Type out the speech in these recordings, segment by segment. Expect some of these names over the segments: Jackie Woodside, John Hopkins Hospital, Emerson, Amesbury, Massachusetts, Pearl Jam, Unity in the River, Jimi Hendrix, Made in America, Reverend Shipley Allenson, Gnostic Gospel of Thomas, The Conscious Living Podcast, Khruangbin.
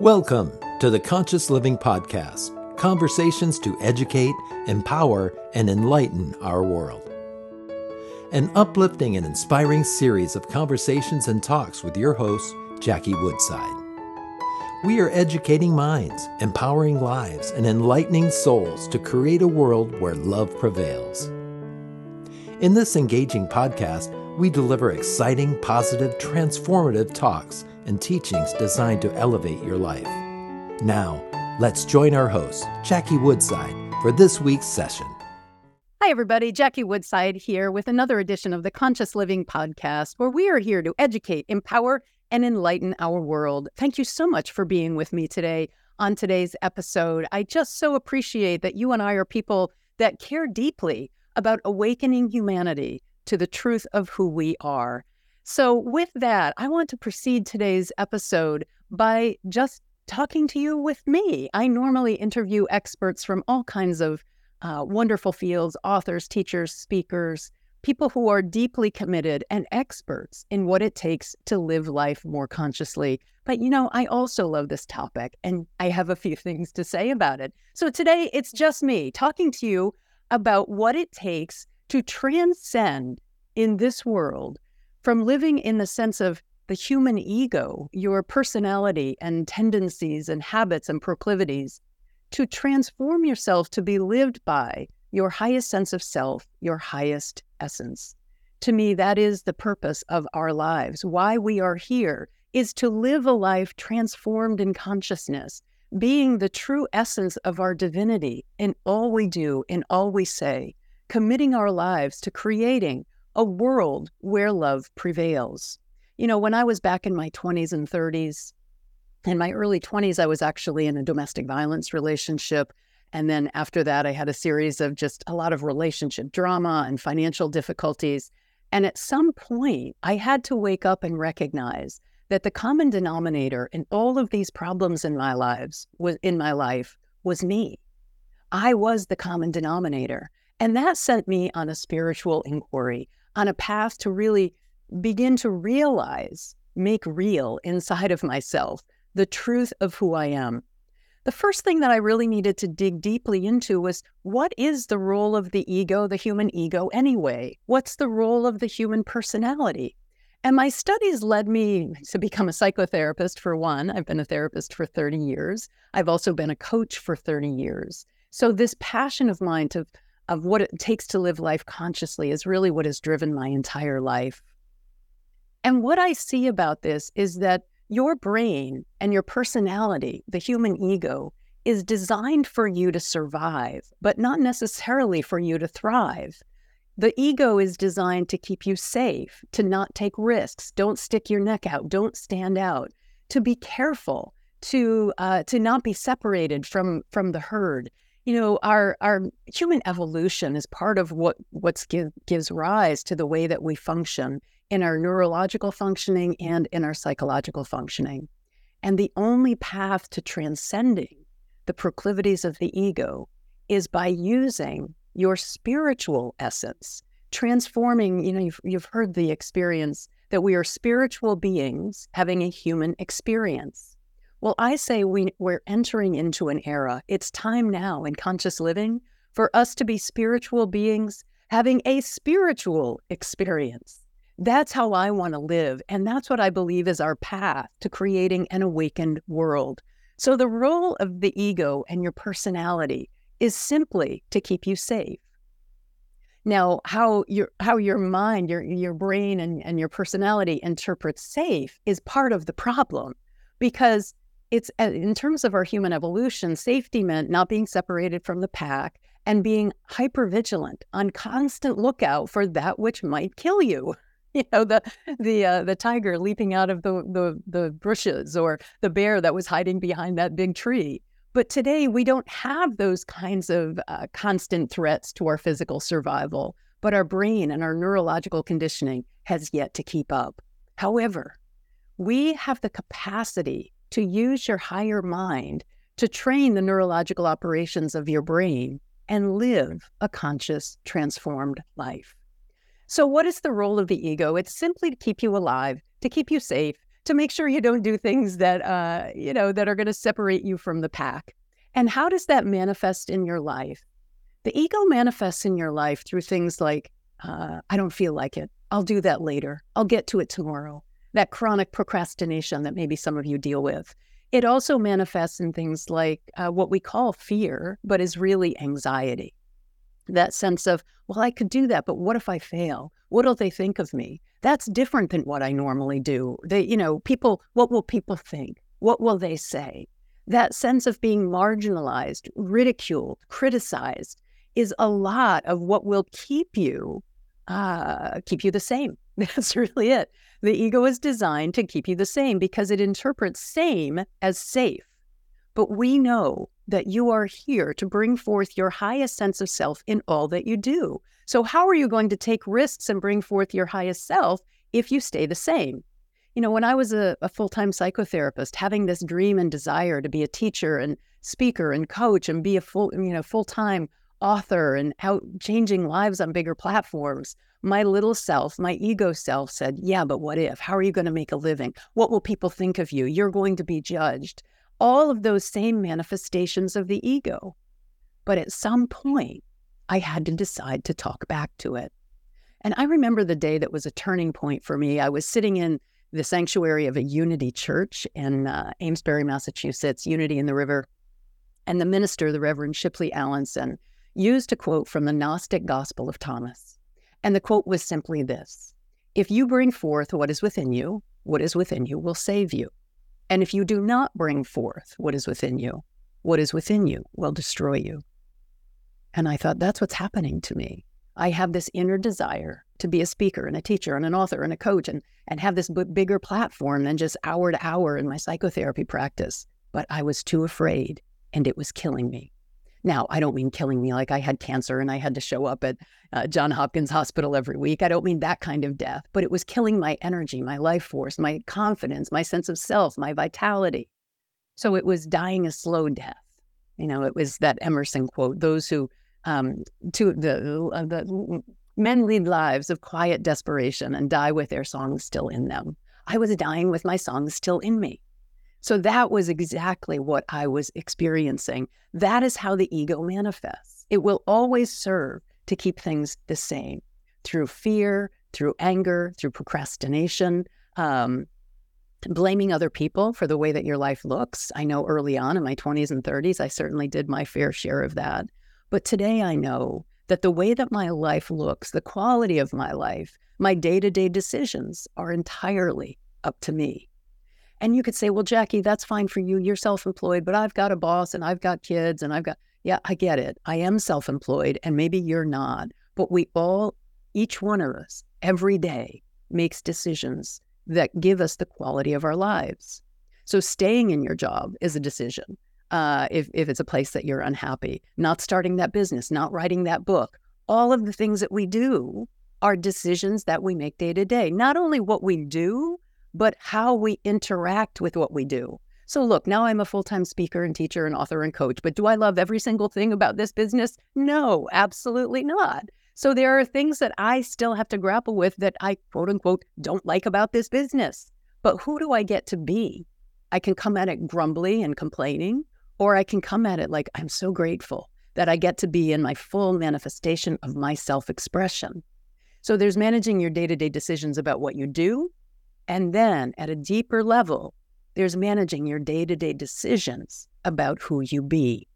Welcome to the Conscious Living Podcast, conversations to educate, empower, and enlighten our world. An uplifting and inspiring series of conversations and talks with your host, Jackie Woodside. We are educating minds, empowering lives, and enlightening souls to create a world where love prevails. In this engaging podcast, we deliver exciting, positive, transformative talks and teachings designed to elevate your life. Now, let's join our host, Jackie Woodside, for this week's session. Hi, everybody. Jackie Woodside here with another edition of the Conscious Living Podcast, where we are here to educate, empower, and enlighten our world. Thank you so much for being with me today on today's episode. I just so appreciate that you and I are people that care deeply about awakening humanity to the truth of who we are. So with that, I want to precede today's episode by just talking to you with me. I normally interview experts from all kinds of wonderful fields, authors, teachers, speakers, people who are deeply committed and experts in what it takes to live life more consciously. But, you know, I also love this topic and I have a few things to say about it. So today it's just me talking to you about what it takes to transcend in this world from living in the sense of the human ego, your personality and tendencies and habits and proclivities, to transform yourself to be lived by your highest sense of self, your highest essence. To me, that is the purpose of our lives. Why we are here is to live a life transformed in consciousness, being the true essence of our divinity in all we do, in all we say, committing our lives to creating a world where love prevails. You know, when I was back in my 20s and 30s, in my early 20s, I was actually in a domestic violence relationship. And then after that, I had a series of just a lot of relationship drama and financial difficulties. And at some point, I had to wake up and recognize that the common denominator in all of these problems in my lives was me. I was the common denominator. And that sent me on a spiritual inquiry, on a path to really begin to realize, make real inside of myself, the truth of who I am. The first thing that I really needed to dig deeply into was, what is the role of the ego, the human ego anyway? What's the role of the human personality? And my studies led me to become a psychotherapist, for one. I've been a therapist for 30 years. I've also been a coach for 30 years. So this passion of mine of what it takes to live life consciously is really what has driven my entire life. And what I see about this is that your brain and your personality, the human ego, is designed for you to survive, but not necessarily for you to thrive. The ego is designed to keep you safe, to not take risks, don't stick your neck out, don't stand out, to be careful, to not be separated from the herd. You know, our human evolution is part of what gives rise to the way that we function in our neurological functioning and in our psychological functioning. And the only path to transcending the proclivities of the ego is by using your spiritual essence, transforming. You know, you've heard the experience that we are spiritual beings having a human experience. Well, I say we're entering into an era. It's time now in conscious living for us to be spiritual beings having a spiritual experience. That's how I want to live. And that's what I believe is our path to creating an awakened world. So the role of the ego and your personality is simply to keep you safe. Now, how your mind, your brain and your personality interprets safe is part of the problem, because it's, in terms of our human evolution, safety meant not being separated from the pack and being hypervigilant, on constant lookout for that which might kill you. You know, the tiger leaping out of the bushes, or the bear that was hiding behind that big tree. But today we don't have those kinds of constant threats to our physical survival, but our brain and our neurological conditioning has yet to keep up. However, we have the capacity to use your higher mind to train the neurological operations of your brain and live a conscious, transformed life. So what is the role of the ego? It's simply to keep you alive, to keep you safe, to make sure you don't do things that, that are going to separate you from the pack. And how does that manifest in your life? The ego manifests in your life through things like, I don't feel like it. I'll do that later. I'll get to it tomorrow. That chronic procrastination that maybe some of you deal with. It also manifests in things like what we call fear, but is really anxiety. That sense of, well, I could do that, but what if I fail? What'll they think of me? That's different than what I normally do. They, people, what will people think? What will they say? That sense of being marginalized, ridiculed, criticized is a lot of what will keep you the same. That's really it. The ego is designed to keep you the same because it interprets same as safe. But we know that you are here to bring forth your highest sense of self in all that you do. So how are you going to take risks and bring forth your highest self if you stay the same? When I was a full-time psychotherapist, having this dream and desire to be a teacher and speaker and coach and be a full-time author and out changing lives on bigger platforms, my little self, my ego self said, yeah, but what if? How are you going to make a living? What will people think of you? You're going to be judged. All of those same manifestations of the ego. But at some point, I had to decide to talk back to it. And I remember the day that was a turning point for me. I was sitting in the sanctuary of a Unity church in Amesbury, Massachusetts, Unity in the River. And the minister, the Reverend Shipley Allenson, used a quote from the Gnostic Gospel of Thomas. And the quote was simply this: if you bring forth what is within you will save you. And if you do not bring forth what is within you will destroy you. And I thought, that's what's happening to me. I have this inner desire to be a speaker and a teacher and an author and a coach and have this bigger platform than just hour to hour in my psychotherapy practice. But I was too afraid, and it was killing me. Now, I don't mean killing me like I had cancer and I had to show up at John Hopkins Hospital every week. I don't mean that kind of death, but it was killing my energy, my life force, my confidence, my sense of self, my vitality. So it was dying a slow death. It was that Emerson quote, those who, the men lead lives of quiet desperation and die with their songs still in them. I was dying with my songs still in me. So that was exactly what I was experiencing. That is how the ego manifests. It will always serve to keep things the same through fear, through anger, through procrastination, blaming other people for the way that your life looks. I know early on in my 20s and 30s, I certainly did my fair share of that. But today I know that the way that my life looks, the quality of my life, my day-to-day decisions are entirely up to me. And you could say, well, Jackie, that's fine for you. You're self-employed, but I've got a boss and I've got kids and yeah, I get it. I am self-employed and maybe you're not. But we all, each one of us, every day makes decisions that give us the quality of our lives. So staying in your job is a decision. If it's a place that you're unhappy, not starting that business, not writing that book, all of the things that we do are decisions that we make day to day. Not only what we do, but how we interact with what we do. So look, now I'm a full-time speaker and teacher and author and coach, but do I love every single thing about this business? No, absolutely not. So there are things that I still have to grapple with that I, quote unquote, don't like about this business. But who do I get to be? I can come at it grumbly and complaining, or I can come at it like, I'm so grateful that I get to be in my full manifestation of my self-expression. So there's managing your day-to-day decisions about what you do, and then at a deeper level, there's managing your day-to-day decisions about who you be.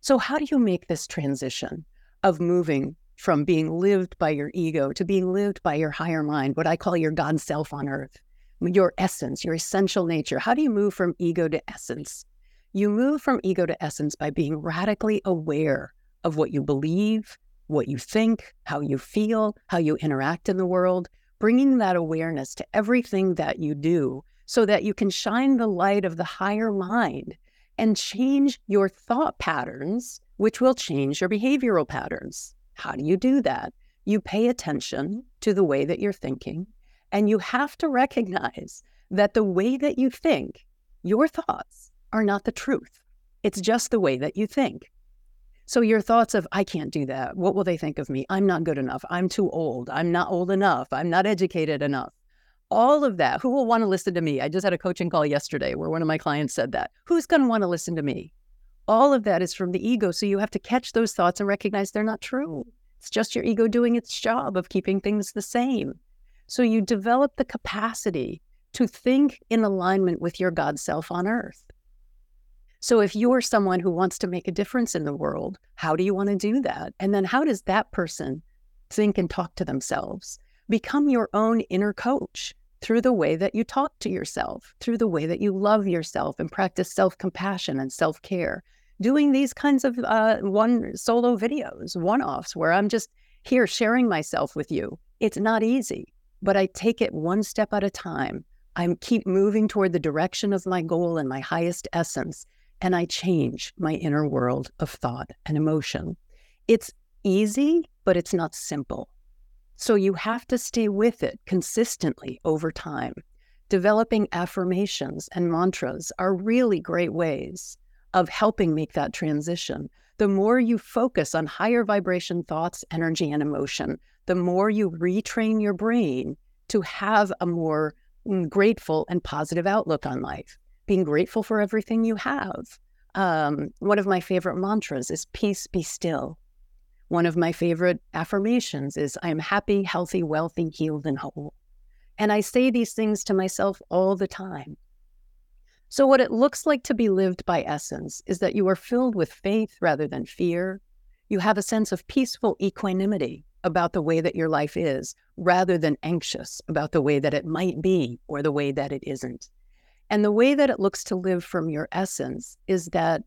So how do you make this transition of moving from being lived by your ego to being lived by your higher mind, what I call your God self on earth, your essence, your essential nature? How do you move from ego to essence? You move from ego to essence by being radically aware of what you believe, what you think, how you feel, how you interact in the world, bringing that awareness to everything that you do so that you can shine the light of the higher mind and change your thought patterns, which will change your behavioral patterns. How do you do that? You pay attention to the way that you're thinking, and you have to recognize that the way that you think, your thoughts are not the truth. It's just the way that you think. So your thoughts of, I can't do that. What will they think of me? I'm not good enough. I'm too old. I'm not old enough. I'm not educated enough. all of that. Who will want to listen to me? I just had a coaching call yesterday where one of my clients said that. Who's going to want to listen to me? All of that is from the ego. So you have to catch those thoughts and recognize they're not true. It's just your ego doing its job of keeping things the same. So you develop the capacity to think in alignment with your God self on earth. So if you're someone who wants to make a difference in the world, how do you want to do that? And then how does that person think and talk to themselves? Become your own inner coach through the way that you talk to yourself, through the way that you love yourself and practice self-compassion and self-care. Doing these kinds of one solo videos, one-offs, where I'm just here sharing myself with you. It's not easy, but I take it one step at a time. I keep moving toward the direction of my goal and my highest essence, and I change my inner world of thought and emotion. It's easy, but it's not simple. So you have to stay with it consistently over time. Developing affirmations and mantras are really great ways of helping make that transition. The more you focus on higher vibration thoughts, energy, and emotion, the more you retrain your brain to have a more grateful and positive outlook on life, being grateful for everything you have. One of my favorite mantras is peace be still. One of my favorite affirmations is I am happy, healthy, wealthy, healed, and whole. And I say these things to myself all the time. So what it looks like to be lived by essence is that you are filled with faith rather than fear. You have a sense of peaceful equanimity about the way that your life is, rather than anxious about the way that it might be or the way that it isn't. And the way that it looks to live from your essence is that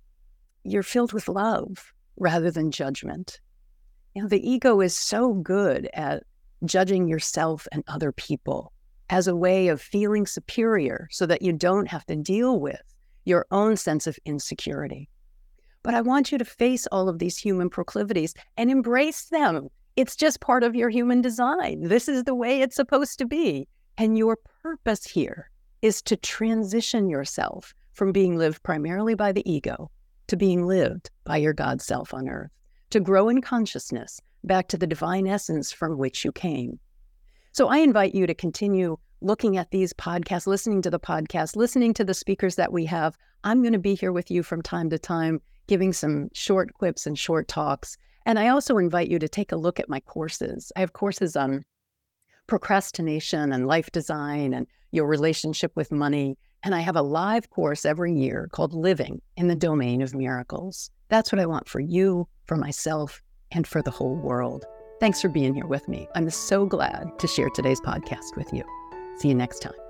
you're filled with love rather than judgment. You know, the ego is so good at judging yourself and other people as a way of feeling superior so that you don't have to deal with your own sense of insecurity. But I want you to face all of these human proclivities and embrace them. It's just part of your human design. This is the way it's supposed to be. And your purpose here is to transition yourself from being lived primarily by the ego to being lived by your God self on earth, to grow in consciousness back to the divine essence from which you came. So I invite you to continue looking at these podcasts, listening to the podcast, listening to the speakers that we have. I'm going to be here with you from time to time, giving some short clips and short talks. And I also invite you to take a look at my courses. I have courses on procrastination and life design and your relationship with money. And I have a live course every year called Living in the Domain of Miracles. That's what I want for you, for myself, and for the whole world. Thanks for being here with me. I'm so glad to share today's podcast with you. See you next time.